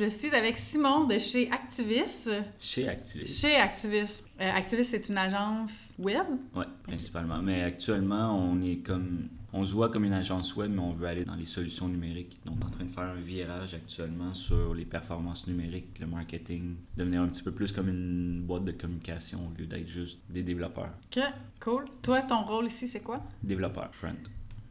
Je suis avec Simon de chez Activis. Chez Activis. Activis, c'est une agence web? Oui, principalement. Mais actuellement, on se voit comme une agence web, mais on veut aller dans les solutions numériques. Donc, on est en train de faire un virage actuellement sur les performances numériques, le marketing, devenir un petit peu plus comme une boîte de communication au lieu d'être juste des développeurs. OK, cool. Toi, ton rôle ici, c'est quoi? Développeur, front.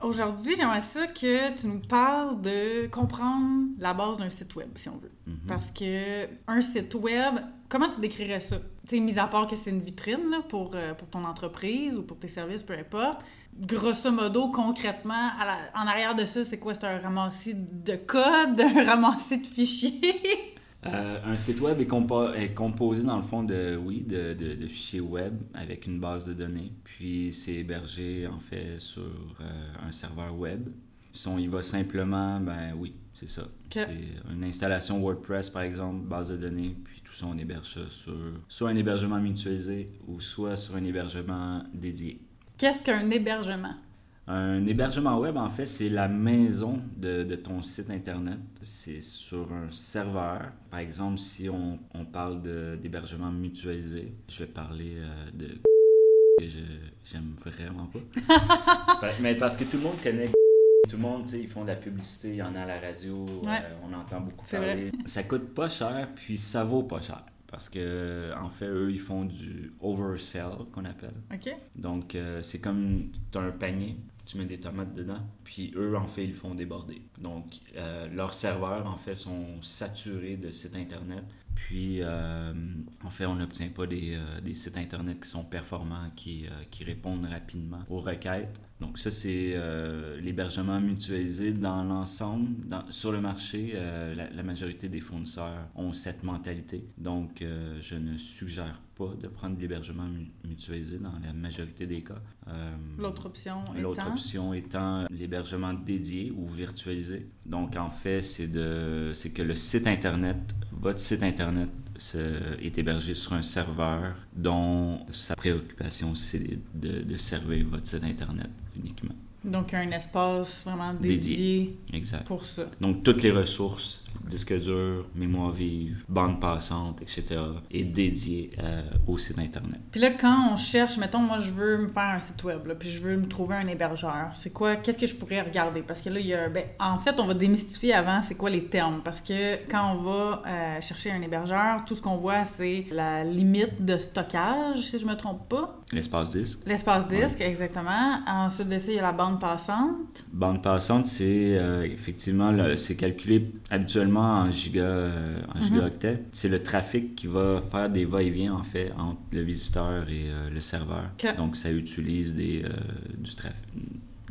Aujourd'hui, j'aimerais ça que tu nous parles de comprendre la base d'un site web, si on veut. Mm-hmm. Parce que un site web, comment tu décrirais ça? Tu sais, mis à part que c'est une vitrine là, pour ton entreprise ou pour tes services, peu importe. Grosso modo, concrètement, en arrière de ça, c'est quoi? C'est un ramassis de code, un ramassis de fichiers? Un site web est composé dans le fond de fichiers web avec une base de données, puis c'est hébergé en fait sur un serveur web. Si on y va simplement, c'est ça. Okay. C'est une installation WordPress par exemple, base de données, puis tout ça on héberge ça sur soit un hébergement mutualisé ou soit sur un hébergement dédié. Qu'est-ce qu'un hébergement? Un hébergement web, en fait, c'est la maison de ton site Internet. C'est sur un serveur. Par exemple, si on parle d'hébergement mutualisé, je vais parler de... que j'aime vraiment pas. Mais parce que tout le monde connaît... Tout le monde, tu sais, ils font de la publicité, il y en a à la radio, on entend beaucoup parler. Ça coûte pas cher, puis ça vaut pas cher. Parce que en fait, eux, ils font du oversell, qu'on appelle. OK. Donc, c'est comme... T'as un panier... Tu mets des tomates dedans, puis eux, en fait, ils font déborder. Donc, leurs serveurs, en fait, sont saturés de sites Internet. Puis, en fait, on n'obtient pas des sites Internet qui sont performants, qui répondent rapidement aux requêtes. Donc, ça, c'est l'hébergement mutualisé dans l'ensemble. Sur le marché, la majorité des fournisseurs ont cette mentalité. Donc, je ne suggère pas de prendre de l'hébergement mutualisé dans la majorité des cas. L'autre option étant l'hébergement dédié ou virtualisé. Donc, en fait, c'est que le site Internet, votre site Internet est hébergé sur un serveur dont sa préoccupation, c'est de servir votre site Internet uniquement. Donc, un espace vraiment dédié. Exact. Pour ça. Donc, toutes les ressources, disque dur, mémoire vive, bande passante, etc. est dédié au site Internet. Puis là, quand on cherche, mettons, moi, je veux me faire un site web, là, puis je veux me trouver un hébergeur. Qu'est-ce que je pourrais regarder? Parce que là, en fait, on va démystifier avant c'est quoi les termes. Parce que quand on va chercher un hébergeur, tout ce qu'on voit, c'est la limite de stockage, si je me trompe pas. L'espace disque, ouais. Exactement. Ensuite de ça, il y a la bande passante. Bande passante, c'est effectivement, c'est calculé habituellement en gigaoctets. Mm-hmm. C'est le trafic qui va faire des va-et-vient, en fait, entre le visiteur et le serveur. Okay. Donc, ça utilise du trafic.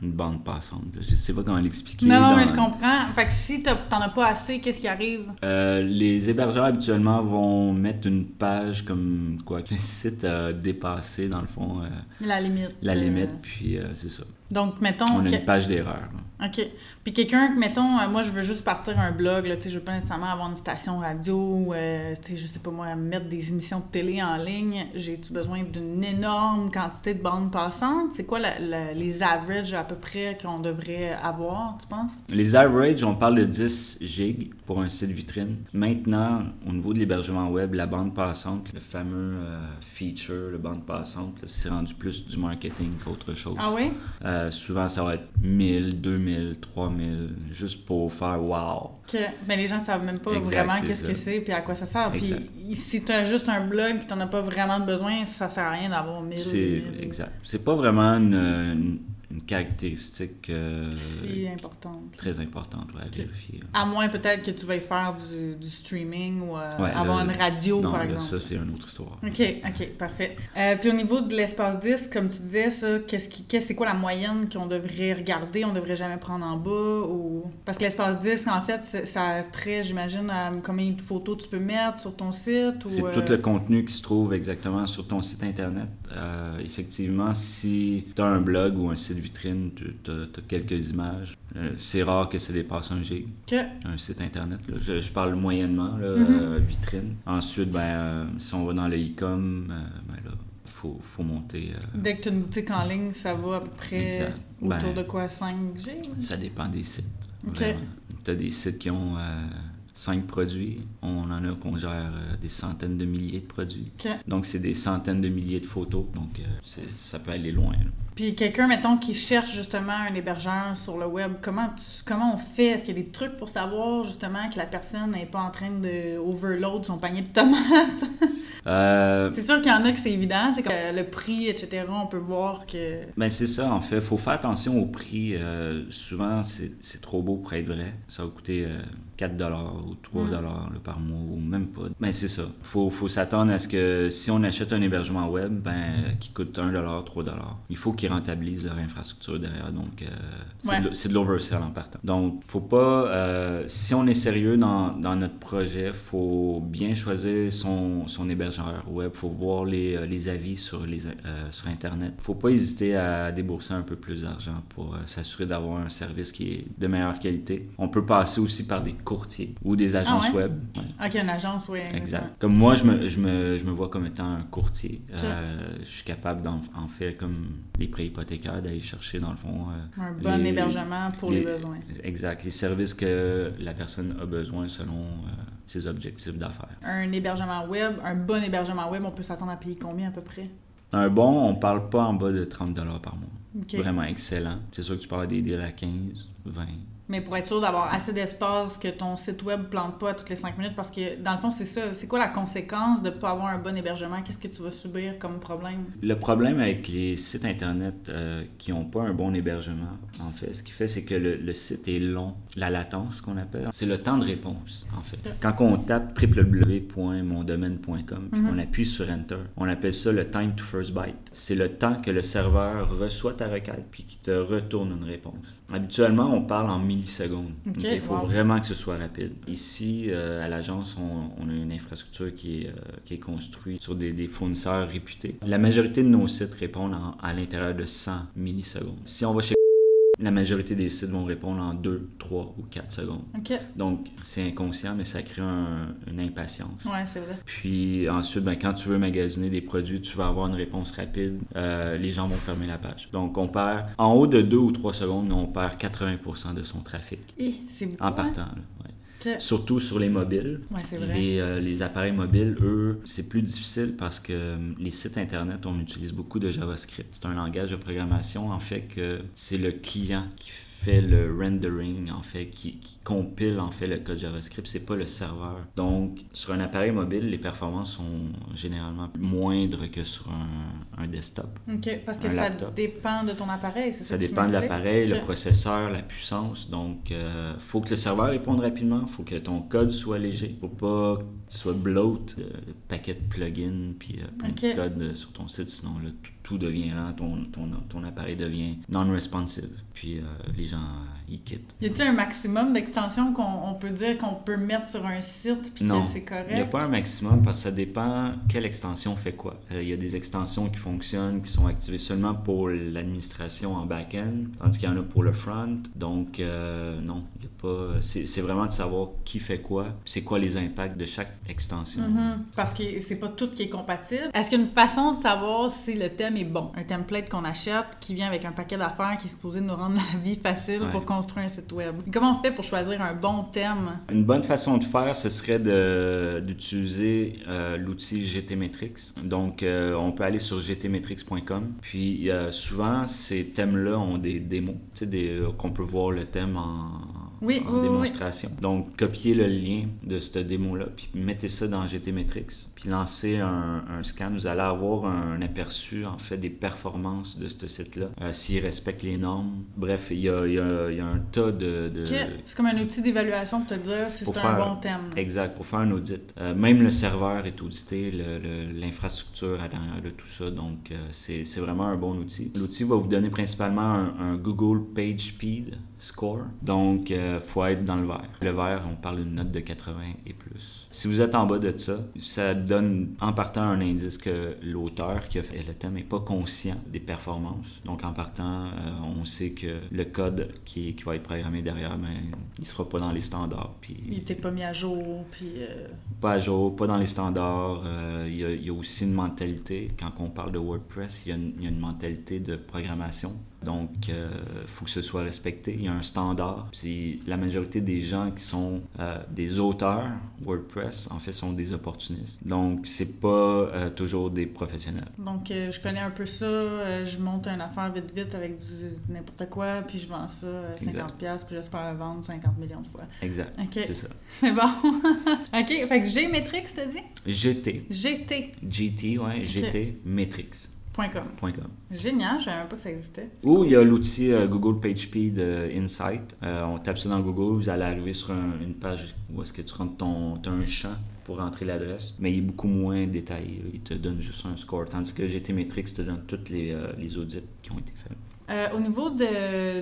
Une bande passante. Je sais pas comment l'expliquer. Non, mais je comprends. Fait que si t'en as pas assez, qu'est-ce qui arrive? Les hébergeurs, habituellement, vont mettre une page comme quoi que le site a dépassé, dans le fond... La limite, puis c'est ça. Donc, mettons... On a une page d'erreur. Là. OK. Puis quelqu'un, mettons, moi, je veux juste partir un blog, là, tu sais, je veux pas nécessairement avoir une station radio, tu sais, je sais pas moi, mettre des émissions de télé en ligne. J'ai-tu besoin d'une énorme quantité de bandes passantes? C'est quoi les averages à peu près qu'on devrait avoir, tu penses? Les averages, on parle de 10 gigs pour un site vitrine. Maintenant, au niveau de l'hébergement web, la bande passante, le fameux feature, la bande passante, là, c'est rendu plus du marketing qu'autre chose. Ah oui? Souvent, ça va être 1000, 2000, 3000, juste pour faire « wow ». Mais les gens ne savent même pas vraiment qu'est-ce que c'est et à quoi ça sert. Puis si tu as juste un blog et tu n'en as pas vraiment besoin, ça ne sert à rien d'avoir 1000. Exact. C'est pas vraiment une caractéristique si importante. Très importante à vérifier. À moins peut-être que tu veuilles faire du streaming ou avoir une radio, par exemple. Ça, c'est une autre histoire. OK, parfait. Puis au niveau de l'espace disque, comme tu disais, ça, c'est quoi la moyenne qu'on devrait regarder, on devrait jamais prendre en bas? Parce que l'espace disque, en fait, ça a trait, j'imagine, à combien de photos tu peux mettre sur ton site? C'est tout le contenu qui se trouve exactement sur ton site Internet. Effectivement, si tu as un blog ou un site vitrine, tu as quelques images. C'est rare que ça dépasse un gig. Okay. Un site Internet. Là. Je parle moyennement, là, vitrine. Ensuite, si on va dans le e-com, là, faut monter. Dès que tu as une boutique en ligne, ça va à peu près autour de quoi? 5 gigs? Ça dépend des sites. Okay. Tu as des sites qui ont 5 produits, on en a qu'on gère des centaines de milliers de produits. Okay. Donc, c'est des centaines de milliers de photos. Donc, ça peut aller loin. Là. Puis, quelqu'un, mettons, qui cherche justement un hébergeur sur le web, comment on fait? Est-ce qu'il y a des trucs pour savoir justement que la personne n'est pas en train de overload son panier de tomates? C'est sûr qu'il y en a que c'est évident. Comme le prix, etc., on peut voir que... Bien, c'est ça, en fait. Il faut faire attention au prix. Souvent, c'est trop beau pour être vrai. Ça va coûter... 4$ ou 3$ là, par mois ou même pas. Ben, c'est ça. Faut s'attendre à ce que si on achète un hébergement web, qui coûte 1$, 3$, il faut qu'ils rentabilisent leur infrastructure derrière. Donc, c'est de l'oversell en partant. Donc, faut pas... si on est sérieux dans notre projet, faut bien choisir son hébergeur web. Faut voir les avis sur Internet. Faut pas hésiter à débourser un peu plus d'argent pour s'assurer d'avoir un service qui est de meilleure qualité. On peut passer aussi par des courtiers ou des agences web. Ouais. OK, une agence, oui. Exact. Comme moi, je me vois comme étant un courtier. Okay. Je suis capable d'en faire comme les prêts hypothécaires, d'aller chercher dans le fond... un bon hébergement pour les besoins. Exact. Les services que la personne a besoin selon ses objectifs d'affaires. Un bon hébergement web, on peut s'attendre à payer combien à peu près? Un bon, on parle pas en bas de 30$ par mois. Okay. Vraiment excellent. C'est sûr que tu parles des deals à 15, 20... Mais pour être sûr d'avoir assez d'espace que ton site web ne plante pas toutes les 5 minutes, parce que dans le fond, c'est ça. C'est quoi la conséquence de ne pas avoir un bon hébergement? Qu'est-ce que tu vas subir comme problème? Le problème avec les sites Internet qui n'ont pas un bon hébergement, en fait, ce qui fait, c'est que le site est long. La latence, qu'on appelle, c'est le temps de réponse, en fait. Okay. Quand on tape www.mondomaine.com et qu'on appuie sur Enter, on appelle ça le time to first byte. C'est le temps que le serveur reçoit ta requête puis qu'il te retourne une réponse. Habituellement, on parle en millisecondes. Okay, il faut vraiment que ce soit rapide. Ici, à l'agence, on a une infrastructure qui est construite sur des fournisseurs réputés. La majorité de nos sites répondent à l'intérieur de 100 millisecondes. Si on va chez... La majorité des sites vont répondre en 2, 3 ou 4 secondes. Okay. Donc, c'est inconscient, mais ça crée une impatience. Ouais, c'est vrai. Puis ensuite, quand tu veux magasiner des produits, tu vas avoir une réponse rapide. Les gens vont fermer la page. Donc, on perd, en haut de 2 ou 3 secondes, on perd 80% de son trafic. C'est beaucoup. En partant, là, ouais. Surtout sur les mobiles. Ouais, c'est vrai. Les appareils mobiles, eux, c'est plus difficile parce que les sites Internet, on utilise beaucoup de JavaScript. C'est un langage de programmation, en fait, que c'est le client qui fait le rendering, en fait, qui compile, en fait, le code JavaScript. C'est pas le serveur. Donc, sur un appareil mobile, les performances sont généralement moindres que sur un desktop. OK, parce que ça dépend de ton appareil, c'est ça? Ça dépend de l'appareil, le processeur, la puissance. Donc, faut que le serveur réponde rapidement. Faut que ton code soit léger. Faut pas que tu sois bloat, de paquets de plugins, puis plein de code sur ton site. Sinon, là, tout devient lent. Ton appareil devient non-responsive. Puis, les gens, ils quittent. Y a-t-il un maximum d'extensions qu'on peut dire qu'on peut mettre sur un site puis que c'est correct? Non, il n'y a pas un maximum parce que ça dépend quelle extension fait quoi. Il y a des extensions qui fonctionnent, qui sont activées seulement pour l'administration en back-end, tandis qu'il y en a pour le front. Donc, non, il n'y a pas... C'est vraiment de savoir qui fait quoi, c'est quoi les impacts de chaque extension. Mm-hmm. Parce que c'est pas tout qui est compatible. Est-ce qu'une façon de savoir si le thème est bon? Un template qu'on achète qui vient avec un paquet d'affaires qui est supposé nous rendre la vie facile pour construire un site web. Comment on fait pour choisir un bon thème? Une bonne façon de faire, ce serait d'utiliser l'outil GTmetrix. Donc, on peut aller sur GTmetrix.com. Puis, souvent, ces thèmes-là ont des démos, qu'on peut voir le thème en démonstration. Oui. Donc, copiez le lien de cette démo-là, puis mettez ça dans GTmetrix, puis lancez un scan. Vous allez avoir un aperçu, en fait, des performances de ce site-là, s'il respecte les normes. Bref, il y a un tas de... Okay. C'est comme un outil d'évaluation pour te dire si c'est un bon thème. Exact, pour faire un audit. Même le serveur est audité, l'infrastructure à l'arrière de tout ça, donc c'est vraiment un bon outil. L'outil va vous donner principalement un Google PageSpeed Score, donc faut être dans le vert. Le vert, on parle d'une note de 80 et plus. Si vous êtes en bas de ça, ça donne en partant un indice que l'auteur qui a fait le thème n'est pas conscient des performances. Donc en partant, on sait que le code qui va être programmé derrière, il ne sera pas dans les standards. Puis, il n'est peut-être pas mis à jour. Puis, pas à jour, pas dans les standards. Il y a aussi une mentalité, quand on parle de WordPress, il y a une mentalité de programmation. Donc, faut que ce soit respecté. Il y a un standard. Puis, la majorité des gens qui sont des auteurs WordPress, en fait, sont des opportunistes. Donc, c'est pas toujours des professionnels. Donc, je connais un peu ça. Je monte une affaire vite avec n'importe quoi, puis je vends ça 50$, puis j'espère la vendre 50 millions de fois. Exact. Okay. C'est ça. C'est bon. OK. Fait que GTmetrix, t'as dit? GT. GT, ouais. Okay. GTmetrix. .com. Génial, je savais même pas que ça existait. Ou il y a l'outil Google PageSpeed Insights. On tape ça dans Google, vous allez arriver sur une page où est-ce que tu rentres t'as un champ pour rentrer l'adresse, mais il est beaucoup moins détaillé. Il te donne juste un score, tandis que GTmetrix te donne tous les audits qui ont été faits. Au niveau du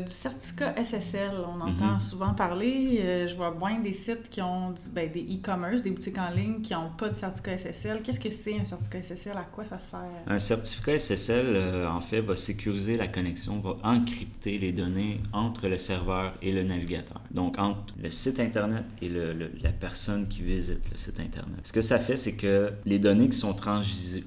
certificat SSL, on entend souvent parler, je vois bien des sites qui ont des e-commerce, des boutiques en ligne qui n'ont pas de certificat SSL. Qu'est-ce que c'est un certificat SSL? À quoi ça sert? Un certificat SSL, en fait, va sécuriser la connexion, va encrypter les données entre le serveur et le navigateur. Donc, entre le site Internet et la personne qui visite le site Internet. Ce que ça fait, c'est que les données qui sont transgisées,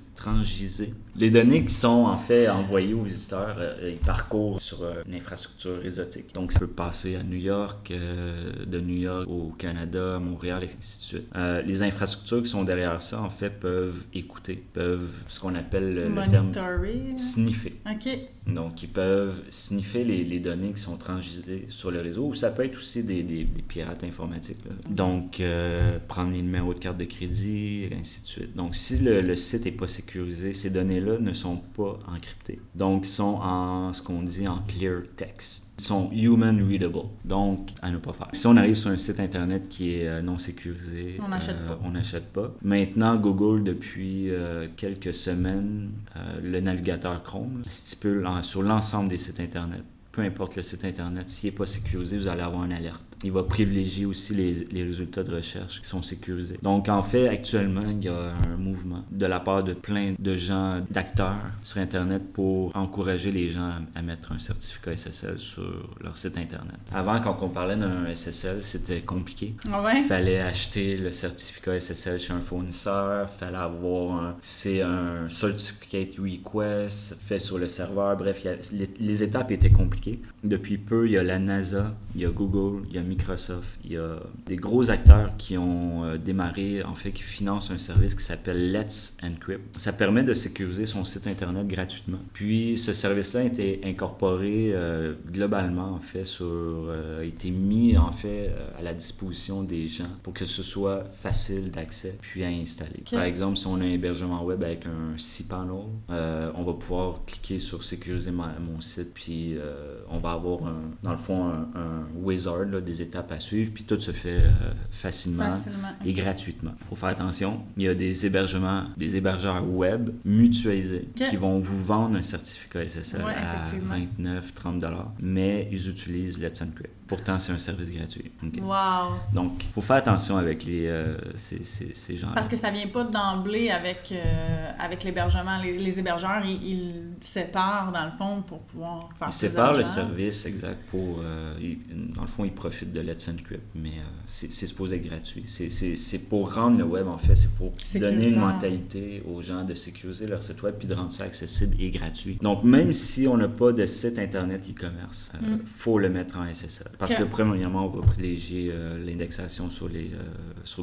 les données qui sont en fait envoyées aux visiteurs, ils parcourent sur une infrastructure réseautique. Donc, ça peut passer à New York, de New York au Canada, à Montréal, et ainsi de suite. Les infrastructures qui sont derrière ça, en fait, peuvent écouter, peuvent ce qu'on appelle le terme « sniffer ». OK. Donc, ils peuvent sniffer les données qui sont transgisées sur le réseau, ou ça peut être aussi des pirates informatiques, là. Donc, prendre les numéros de carte de crédit, et ainsi de suite. Donc, si le site n'est pas sécurisé, ces données-là ne sont pas encryptées. Donc, ils sont en ce qu'on dit en clear text. Ils sont human readable, donc à ne pas faire. Si on arrive sur un site internet qui est non sécurisé, on n'achète pas. Maintenant, Google, depuis quelques semaines, le navigateur Chrome stipule sur l'ensemble des sites internet. Peu importe le site internet, s'il n'est pas sécurisé, vous allez avoir une alerte. Il va privilégier aussi les résultats de recherche qui sont sécurisés. Donc, en fait, actuellement, il y a un mouvement de la part de plein de gens, d'acteurs sur Internet pour encourager les gens à mettre un certificat SSL sur leur site Internet. Avant, quand on parlait d'un SSL, c'était compliqué. Il fallait acheter le certificat SSL chez un fournisseur, il fallait avoir un certificate request fait sur le serveur. Bref, les étapes étaient compliquées. Depuis peu, il y a la NASA, il y a Google, il y a Microsoft, il y a des gros acteurs qui ont démarré, en fait, qui financent un service qui s'appelle Let's Encrypt. Ça permet de sécuriser son site Internet gratuitement. Puis, ce service-là a été incorporé globalement, en fait, a été mis, en fait, à la disposition des gens pour que ce soit facile d'accès, puis à installer. Okay. Par exemple, si on a un hébergement web avec un cPanel, on va pouvoir cliquer sur « Sécuriser mon site », puis on va avoir, dans le fond, un wizard, là, des étapes à suivre, puis tout se fait facilement et gratuitement. Faut faire attention, il y a des hébergeurs web mutualisés qui vont vous vendre un certificat SSL à 29-30$, mais ils utilisent Let's Encrypt. Pourtant, c'est un service gratuit. Okay. Wow! Donc, il faut faire attention avec ces gens-là. Parce que ça ne vient pas d'emblée avec l'hébergement. Les hébergeurs, ils séparent, dans le fond, pour pouvoir faire plus d'argent. Ils séparent le service, exact. Dans le fond, ils profitent de Let's Encrypt, mais c'est supposé être gratuit. C'est pour rendre le web, en fait, c'est pour donner une mentalité aux gens de sécuriser leur site web puis de rendre ça accessible et gratuit. Donc, même si on n'a pas de site Internet e-commerce, il faut le mettre en SSL. Parce que, premièrement, on va privilégier l'indexation sur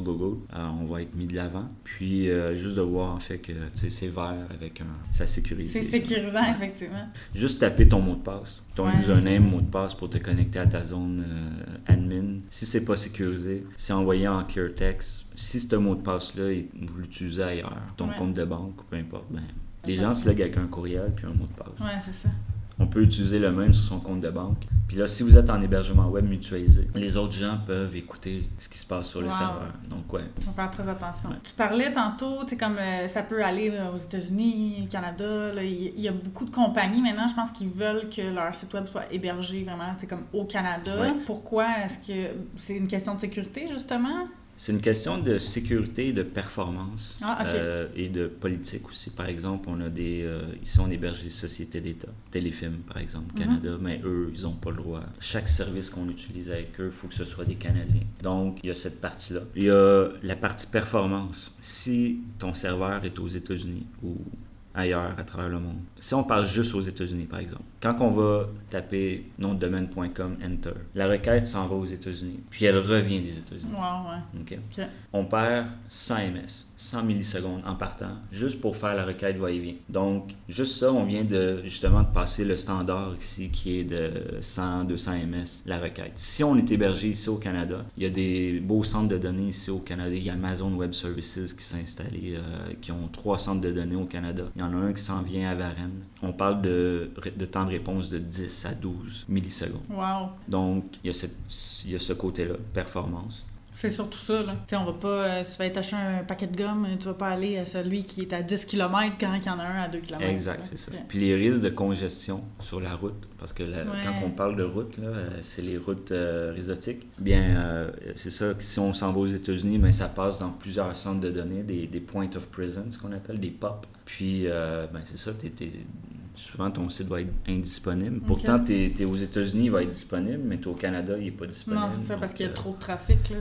Google. On va être mis de l'avant. Puis, juste de voir, en fait, que c'est vert avec sa sécurité. C'est sécurisant, effectivement. Juste taper ton mot de passe, ton username, mot de passe pour te connecter à ta zone admin. Si c'est pas sécurisé, c'est envoyé en clear text. Si ce mot de passe-là, vous l'utilisez ailleurs, ton compte de banque, peu importe, les gens se loguent avec un courriel puis un mot de passe. Oui, c'est ça. On peut utiliser le même sur son compte de banque. Puis là, si vous êtes en hébergement web mutualisé, les autres gens peuvent écouter ce qui se passe sur le serveur. Donc, faut faire très attention. Ouais. Tu parlais tantôt, comme ça peut aller aux États-Unis, au Canada. Il y a beaucoup de compagnies maintenant, je pense, qui veulent que leur site web soit hébergé vraiment comme au Canada. Ouais. Pourquoi? Est-ce que c'est une question de sécurité, justement? C'est une question de sécurité et de performance et de politique aussi. Par exemple, on a ici, on héberge des sociétés d'État. Téléfilm, par exemple, Canada, mais eux, ils n'ont pas le droit. Chaque service qu'on utilise avec eux, il faut que ce soit des Canadiens. Donc, il y a cette partie-là. Il y a la partie performance. Si ton serveur est aux États-Unis ou ailleurs à travers le monde. Si on parle juste aux États-Unis, par exemple, quand on va taper nomdedomaine.com enter, la requête s'en va aux États-Unis, puis elle revient des États-Unis. Ouais. Okay. On perd 100 ms, 100 millisecondes en partant, juste pour faire la requête va-et-vient. Donc, juste ça, on vient de justement de passer le standard ici qui est de 100, 200 ms la requête. Si on est hébergé ici au Canada, il y a des beaux centres de données ici au Canada. Il y a Amazon Web Services qui s'est installé, qui ont 3 centres de données au Canada. Il y en a un qui s'en vient à Varennes. On parle de temps de réponse de 10 à 12 millisecondes. Wow! Donc, il y a ce côté-là, performance. C'est surtout ça, là. Tu sais, on va pas... tu vas t'acheter un paquet de gomme, tu vas pas aller à celui qui est à 10 km quand il y en a un à 2 km. Exact, c'est ça. Ouais. Puis les risques de congestion sur la route, parce que quand on parle de route, là, c'est les routes réseautiques. Bien, c'est ça que si on s'en va aux États-Unis, bien, ça passe dans plusieurs centres de données, des points of presence, qu'on appelle des POP. Puis, bien, c'est ça, souvent, ton site va être indisponible. Okay. Pourtant, t'es aux États-Unis, il va être disponible, mais t'es au Canada, il n'est pas disponible. Non, c'est ça, parce qu'il y a trop de trafic. Là,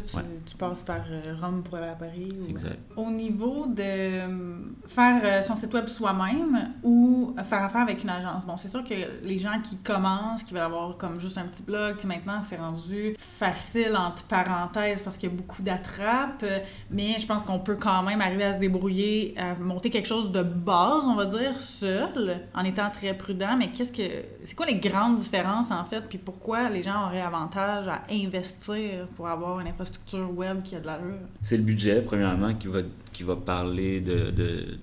tu passes par Rome pour aller à Paris. Ou... Exact. Au niveau de faire son site web soi-même ou faire affaire avec une agence, bon, c'est sûr que les gens qui commencent, qui veulent avoir comme juste un petit blog, maintenant, c'est rendu facile, entre parenthèses, parce qu'il y a beaucoup d'attrapes, mais je pense qu'on peut quand même arriver à se débrouiller, à monter quelque chose de base, on va dire, seul, en étant très prudent, mais c'est quoi les grandes différences en fait, puis pourquoi les gens auraient avantage à investir pour avoir une infrastructure web qui a de l'allure? C'est le budget, premièrement, qui va parler de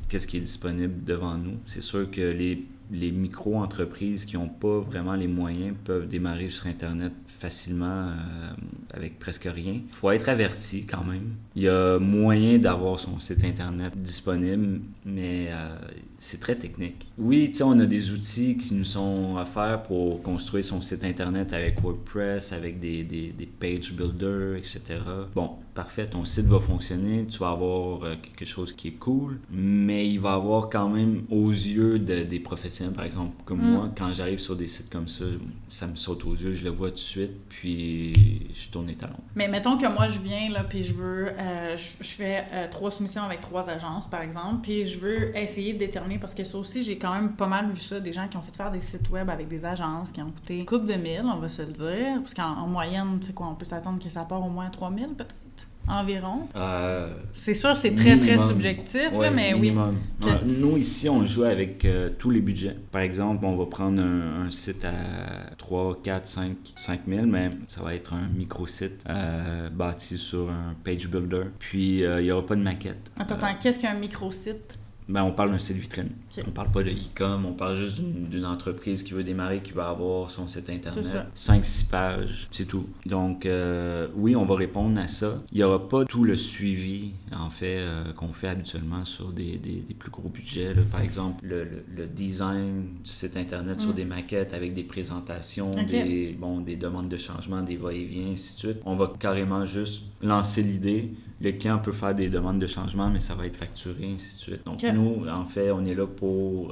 qu'est-ce qui est disponible devant nous. C'est sûr que les micro-entreprises qui n'ont pas vraiment les moyens peuvent démarrer sur Internet facilement avec presque rien. Il faut être averti quand même. Il y a moyen d'avoir son site Internet disponible, mais c'est très technique. Oui, tu sais, on a des outils qui nous sont offerts pour construire son site Internet avec WordPress, avec des page builders, etc. Bon, parfait, ton site va fonctionner, tu vas avoir quelque chose qui est cool, mais il va avoir quand même aux yeux des professionnels, par exemple, comme moi, quand j'arrive sur des sites comme ça, ça me saute aux yeux, je le vois tout de suite, puis je tourne les talons. Mais mettons que moi, je viens, là, puis je veux... je fais 3 soumissions avec 3 agences, par exemple, puis je veux essayer de déterminer, parce que ça aussi, j'ai quand même pas mal vu ça, des gens qui ont fait faire des sites web avec des agences qui ont coûté une couple de mille, on va se le dire, parce qu'en moyenne, tu sais quoi, on peut s'attendre que ça part au moins 3 000, peut-être? Environ. C'est sûr, c'est très, minimum. Très subjectif, ouais, là, mais minimum. Oui. Que... Nous, ici, on joue avec tous les budgets. Par exemple, on va prendre un site à 3, 4, 5 000, mais ça va être un micro-site bâti sur un page builder. Puis, il n'y aura pas de maquette. Attends, qu'est-ce qu'un micro-site? Ben, on parle d'un site vitrine. Okay. On parle pas de e-com, on parle juste d'une entreprise qui veut démarrer, qui va avoir son site internet. 5-6 pages, c'est tout. Donc, oui, on va répondre à ça. Il n'y aura pas tout le suivi, en fait, qu'on fait habituellement sur des plus gros budgets. Là. Par exemple, le design du site internet sur des maquettes avec des présentations, des demandes de changement, des va-et-vient, ainsi de suite. On va carrément juste lancer l'idée. Le client peut faire des demandes de changement, mais ça va être facturé, ainsi de suite. Donc, nous, en fait, on est là pour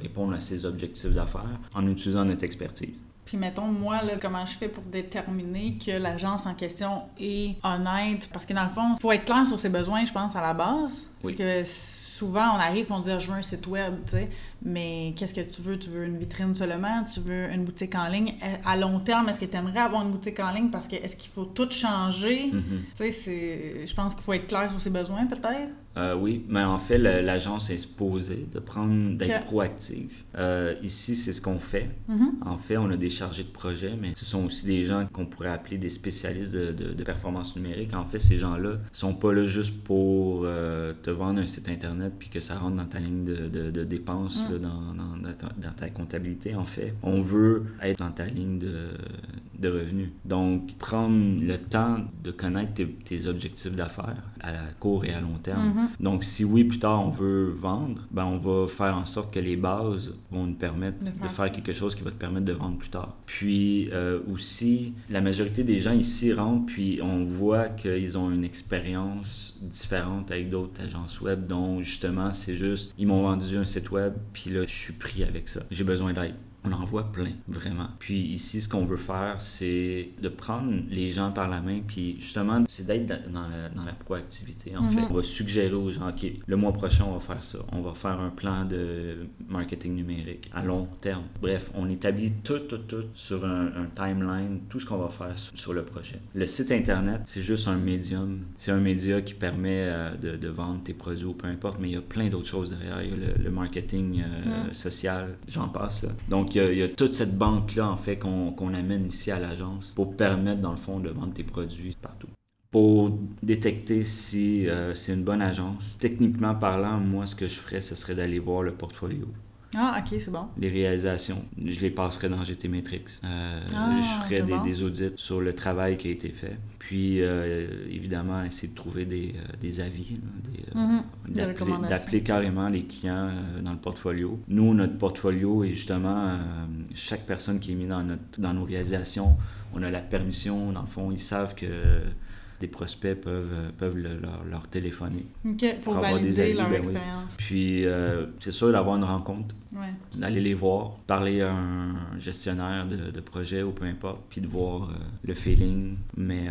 répondre à ces objectifs d'affaires en utilisant notre expertise. Puis mettons, moi, là, comment je fais pour déterminer que l'agence en question est honnête? Parce que dans le fond, il faut être clair sur ses besoins, je pense, à la base. Oui. Parce que souvent, on arrive et on dit « je veux un site web », tu sais, mais qu'est-ce que tu veux? Tu veux une vitrine seulement? Tu veux une boutique en ligne? À long terme, est-ce que tu aimerais avoir une boutique en ligne? Parce que est-ce qu'il faut tout changer? Tu sais, je pense qu'il faut être clair sur ses besoins, peut-être. Oui, mais en fait, l'agence est supposée d'être proactive. Ici, c'est ce qu'on fait. En fait, on a des chargés de projet, mais ce sont aussi des gens qu'on pourrait appeler des spécialistes de performance numérique. En fait, ces gens-là ne sont pas là juste pour te vendre un site Internet puis que ça rentre dans ta ligne de dépenses, là, dans ta comptabilité, en fait. On veut être dans ta ligne de revenus. Donc, prendre le temps de connaître tes objectifs d'affaires à court et à long terme. Donc, si oui, plus tard, on veut vendre, ben on va faire en sorte que les bases vont nous permettre de faire quelque chose qui va te permettre de vendre plus tard. Puis aussi, la majorité des gens ici rentrent, puis on voit qu'ils ont une expérience différente avec d'autres agences web, dont justement, c'est juste, ils m'ont vendu un site web, puis là, je suis pris avec ça. J'ai besoin d'aide. On en voit plein, vraiment. Puis ici, ce qu'on veut faire, c'est de prendre les gens par la main, puis justement, c'est d'être dans la proactivité, en fait. On va suggérer aux gens, OK, le mois prochain, on va faire ça. On va faire un plan de marketing numérique à long terme. Bref, on établit tout sur un timeline, tout ce qu'on va faire sur le projet. Le site Internet, c'est juste un médium. C'est un média qui permet de vendre tes produits ou peu importe, mais il y a plein d'autres choses derrière. Il y a le marketing social, j'en passe, là. Donc, il y a toute cette banque-là, en fait, qu'on amène ici à l'agence pour permettre, dans le fond, de vendre tes produits partout. Pour détecter si c'est une bonne agence, techniquement parlant, moi, ce que je ferais, ce serait d'aller voir le portfolio. Ah, OK, c'est bon. Les réalisations, je les passerais dans GTmetrix. Je ferais des audits sur le travail qui a été fait. Puis, évidemment, essayer de trouver des avis, d'appeler carrément les clients dans le portfolio. Nous, notre portfolio est justement, chaque personne qui est mise dans nos réalisations, on a la permission, dans le fond, ils savent que... les prospects peuvent leur téléphoner pour avoir valider des avis, leur expérience. Oui. Puis, c'est sûr d'avoir une rencontre, d'aller les voir, parler à un gestionnaire de projet ou peu importe, puis de voir le feeling. Mais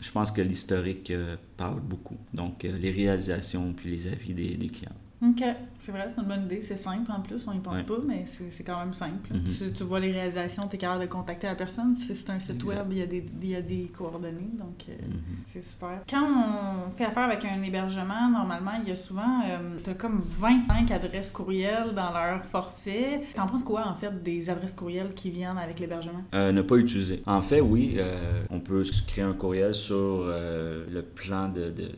je pense que l'historique parle beaucoup. Donc, les réalisations puis les avis des clients. OK. C'est vrai, c'est une bonne idée. C'est simple en plus, on y pense pas, mais c'est quand même simple. Mm-hmm. Tu vois les réalisations, tu es capable de contacter la personne. Si c'est un site web, il y a des coordonnées, donc c'est super. Quand on fait affaire avec un hébergement, normalement, il y a souvent, tu as comme 25 adresses courriel dans leur forfait. T'en penses quoi, en fait, des adresses courriel qui viennent avec l'hébergement? Ne pas utiliser. En fait, oui, on peut créer un courriel sur le plan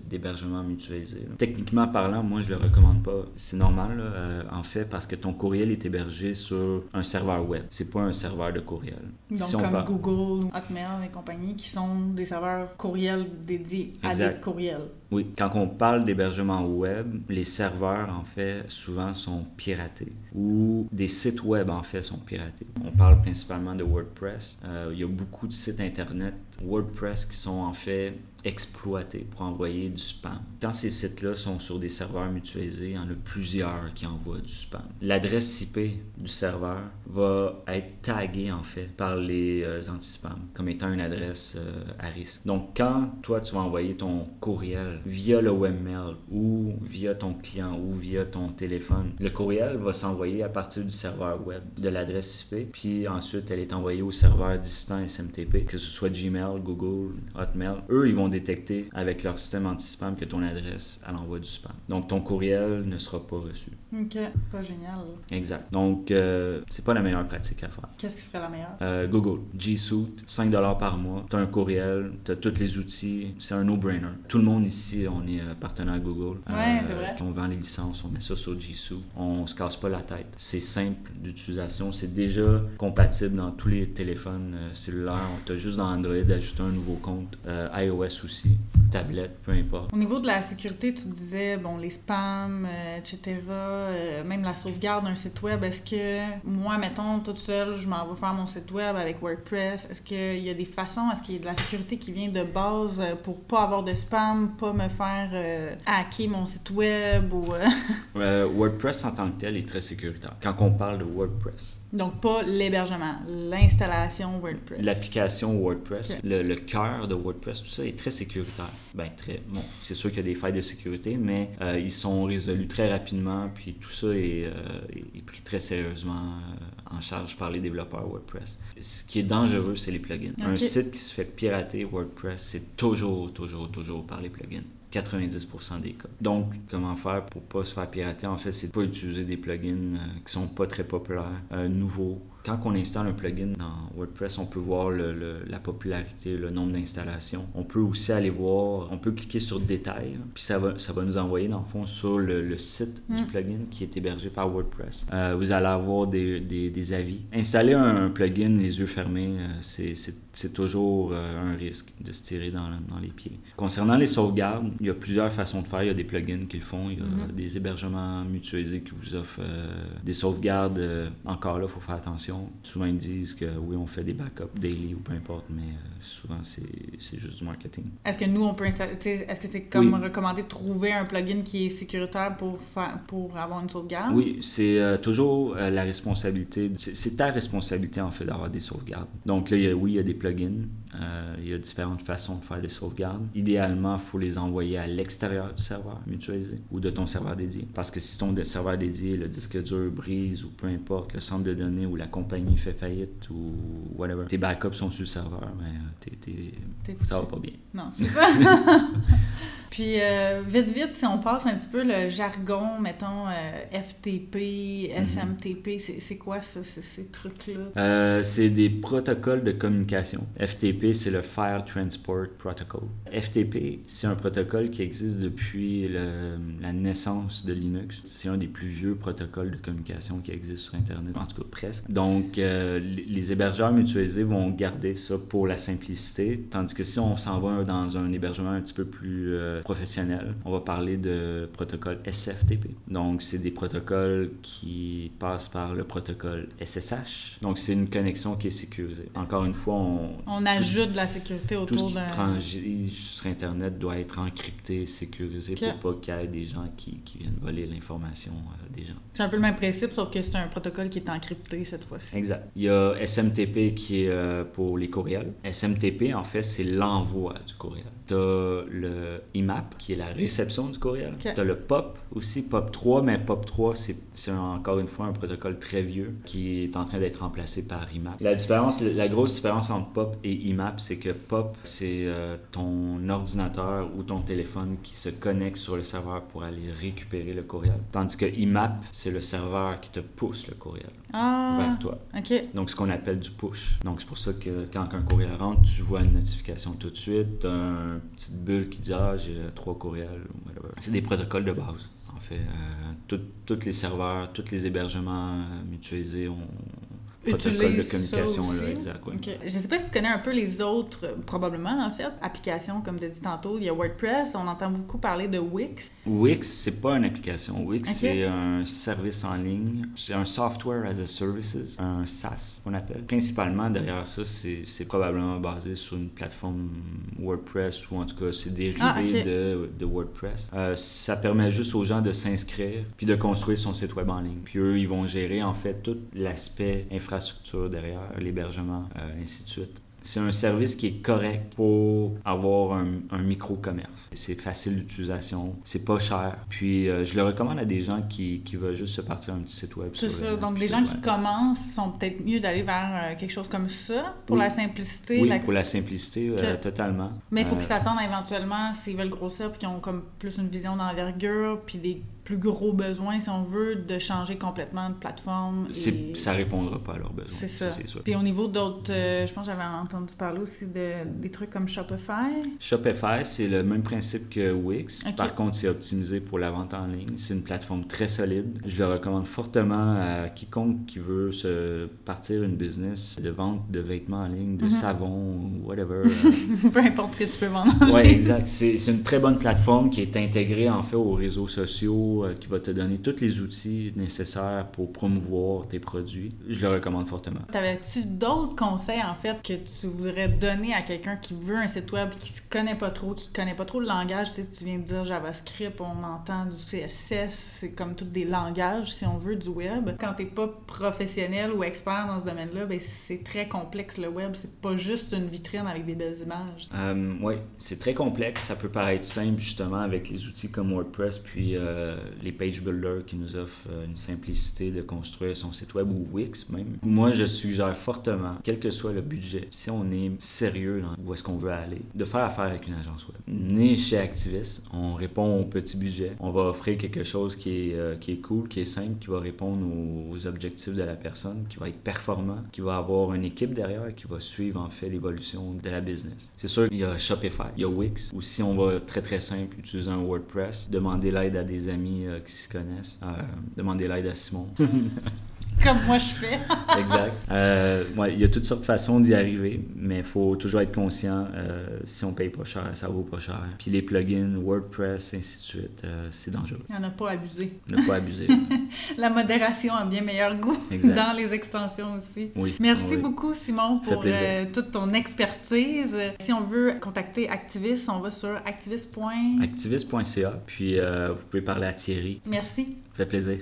d'hébergement mutualisé. Techniquement parlant, moi, je le recommande pas. C'est normal, là, en fait, parce que ton courriel est hébergé sur un serveur web. C'est pas un serveur de courriel. Donc, si Google, Hotmail et compagnie, qui sont des serveurs courriel dédiés à des courriels. Oui. Quand on parle d'hébergement web, les serveurs, en fait, souvent sont piratés. Ou des sites web, en fait, sont piratés. On parle principalement de WordPress. Il y a beaucoup de sites Internet WordPress qui sont, en fait, exploités pour envoyer du spam. Quand ces sites-là sont sur des serveurs mutualisés, il y en a plusieurs qui envoient du spam. L'adresse IP du serveur va être taguée, en fait, par les anti-spam comme étant une adresse à risque. Donc, quand toi, tu vas envoyer ton courriel via le webmail ou via ton client ou via ton téléphone, le courriel va s'envoyer à partir du serveur web, de l'adresse IP, puis ensuite, elle est envoyée au serveur distant SMTP, que ce soit Gmail, Google, Hotmail. Eux, ils vont détecter avec leur système anti-spam que ton adresse, elle envoie du spam. Donc, ton courriel ne sera pas reçu. OK. Pas génial. Exact. Donc, c'est pas la meilleure pratique à faire. Qu'est-ce qui serait la meilleure? Google. G Suite, $5 par mois. T'as un courriel, t'as tous les outils. C'est un no-brainer. Tout le monde ici, on est partenaire Google. Ouais, c'est vrai. On vend les licences, on met ça sur G Suite. On se casse pas la tête. C'est simple d'utilisation. C'est déjà compatible dans tous les téléphones cellulaires. On t'a juste dans Android d'ajouter un nouveau compte. iOS aussi. Tablette, peu importe. Au niveau de la sécurité, tu disais, bon, les spams, etc., même la sauvegarde d'un site web, est-ce que moi, mettons, toute seule, je m'en vais faire mon site web avec WordPress, est-ce qu'il y a des façons, est-ce qu'il y a de la sécurité qui vient de base pour pas avoir de spam, pas me faire hacker mon site web ou... WordPress en tant que tel est très sécuritaire. Quand on parle de WordPress... Donc, pas l'hébergement, l'installation WordPress. L'application WordPress, okay. Le cœur de WordPress, tout ça est très sécuritaire. Ben, très bon. C'est sûr qu'il y a des failles de sécurité, mais ils sont résolus très rapidement, puis tout ça est pris très sérieusement en charge par les développeurs WordPress. Ce qui est dangereux, c'est les plugins. Okay. Un site qui se fait pirater WordPress, c'est toujours par les plugins. 90% des cas. Donc, comment faire pour pas se faire pirater? En fait, c'est de pas utiliser des plugins qui sont pas très populaires, nouveaux. Quand on installe un plugin dans WordPress, on peut voir la popularité, le nombre d'installations. On peut aussi aller voir, on peut cliquer sur « Détails », puis ça va nous envoyer, dans le fond, sur le site du plugin qui est hébergé par WordPress. Vous allez avoir des avis. Installer un plugin les yeux fermés, c'est toujours un risque de se tirer dans les pieds. Concernant les sauvegardes, il y a plusieurs façons de faire. Il y a des plugins qui le font. Il y a des hébergements mutualisés qui vous offrent des sauvegardes. Encore là, il faut faire attention. applications. Souvent, ils disent que oui, on fait des backups daily ou peu importe, mais souvent, c'est juste du marketing. Est-ce que nous, on peut installer... Est-ce que c'est comme recommandé de trouver un plugin qui est sécuritaire pour avoir une sauvegarde? Oui, c'est toujours la responsabilité. C'est ta responsabilité, en fait, d'avoir des sauvegardes. Donc là, il y a des plugins. Il y a différentes façons de faire des sauvegardes. Idéalement, il faut les envoyer à l'extérieur du serveur mutualisé ou de ton serveur dédié. Parce que si ton serveur dédié, le disque dur brise ou peu importe, le centre de données ou la compagnie fait faillite ou whatever, tes backups sont sur le serveur, mais ça va pas bien. Non, c'est ça. Puis vite, si on passe un petit peu le jargon, mettons FTP, SMTP, c'est quoi ça, ces trucs-là? C'est des protocoles de communication. FTP, c'est le File Transport Protocol. FTP, c'est un protocole qui existe depuis la naissance de Linux. C'est un des plus vieux protocoles de communication qui existe sur Internet, en tout cas presque. Donc, les hébergeurs mutualisés vont garder ça pour la simplicité, tandis que si on s'en va dans un hébergement un petit peu plus professionnel, on va parler de protocole SFTP. Donc, c'est des protocoles qui passent par le protocole SSH. Donc, c'est une connexion qui est sécurisée. Encore une fois, on ajoute de la sécurité autour de... Tout ce qui transige sur Internet doit être encrypté, sécurisé pour pas qu'il y ait des gens qui viennent voler l'information des gens. C'est un peu le même principe, sauf que c'est un protocole qui est encrypté cette fois-ci. Exact. Il y a SMTP qui est pour les courriels. SMTP, en fait, c'est l'envoi du courriel. Tu as le IMAP, qui est la réception du courriel. Tu as le POP aussi, POP3, mais POP3, c'est encore une fois un protocole très vieux qui est en train d'être remplacé par IMAP. La grosse différence entre POP et IMAP, c'est que POP, c'est ton ordinateur ou ton téléphone qui se connecte sur le serveur pour aller récupérer le courriel. Tandis que IMAP, c'est le serveur qui te pousse le courriel vers toi. Okay. Donc, ce qu'on appelle du push. Donc, c'est pour ça que quand un courriel rentre, tu vois une notification tout de suite, une petite bulle qui dit « Ah, j'ai 3 courriels » ou whatever. C'est des protocoles de base. En fait, tous les serveurs, tous les hébergements mutualisés ont... protocole de communication, là, exact. Ouais. Okay. Je ne sais pas si tu connais un peu les autres, probablement, en fait, applications, comme tu as dit tantôt. Il y a WordPress, on entend beaucoup parler de Wix. Wix, c'est pas une application. Wix, c'est un service en ligne. C'est un software as a service, un SaaS, qu'on appelle. Principalement, derrière ça, c'est probablement basé sur une plateforme WordPress, ou en tout cas, c'est dérivé de WordPress. Ça permet juste aux gens de s'inscrire, puis de construire son site web en ligne. Puis eux, ils vont gérer, en fait, tout l'aspect infrastructure derrière, l'hébergement, ainsi de suite. C'est un service qui est correct pour avoir un micro-commerce. C'est facile d'utilisation, c'est pas cher. Puis, je le recommande à des gens qui veulent juste se partir un petit site web. C'est ça. Donc, les gens qui commencent sont peut-être mieux d'aller vers quelque chose comme ça pour la simplicité. Oui, pour la simplicité, totalement. Mais il faut qu'ils s'attendent éventuellement s'ils veulent grossir puis qu'ils ont comme plus une vision d'envergure puis des plus gros besoin, si on veut, de changer complètement de plateforme. Ça ne répondra pas à leurs besoins. C'est ça. C'est sûr. Puis au niveau d'autres, je pense que j'avais entendu parler aussi des trucs comme Shopify. Shopify, c'est le même principe que Wix. Okay. Par contre, c'est optimisé pour la vente en ligne. C'est une plateforme très solide. Je le recommande fortement à quiconque qui veut se partir une business de vente de vêtements en ligne, de savon, whatever. Peu importe ce que tu peux vendre en ligne. Oui, exact. C'est une très bonne plateforme qui est intégrée, en fait, aux réseaux sociaux, qui va te donner tous les outils nécessaires pour promouvoir tes produits. Je le recommande fortement. T'avais-tu d'autres conseils, en fait, que tu voudrais donner à quelqu'un qui veut un site web, qui connaît pas trop le langage? Tu sais, tu viens de dire JavaScript, on entend du CSS, c'est comme tous des langages, si on veut, du web. Quand t'es pas professionnel ou expert dans ce domaine-là, ben c'est très complexe, le web. C'est pas juste une vitrine avec des belles images. Oui, c'est très complexe. Ça peut paraître simple, justement, avec les outils comme WordPress, puis... les page builders qui nous offrent une simplicité de construire son site web, ou Wix même. Moi, je suggère fortement, quel que soit le budget, si on est sérieux dans où est-ce qu'on veut aller, de faire affaire avec une agence web. Né chez Activis, on répond au petit budget. On va offrir quelque chose qui est cool, qui est simple, qui va répondre aux objectifs de la personne, qui va être performant, qui va avoir une équipe derrière, qui va suivre en fait l'évolution de la business. C'est sûr qu'il y a Shopify, il y a Wix, ou si on va très très simple, utiliser un WordPress, demander l'aide à des amis qui s'y connaissent. Demandez l'aide à Simon. Comme moi, je fais. Exact. Ouais, il y a toutes sortes de façons d'y arriver, mais il faut toujours être conscient. Si on ne paye pas cher, ça ne vaut pas cher. Puis les plugins, WordPress, ainsi de suite, c'est dangereux. Il n'y en a pas abusé. Ne pas abuser. La modération a bien meilleur goût dans les extensions aussi. Oui. Merci beaucoup, Simon, pour toute ton expertise. Si on veut contacter Activis, on va sur activis.ca. Puis vous pouvez parler à Thierry. Merci. Ça fait plaisir.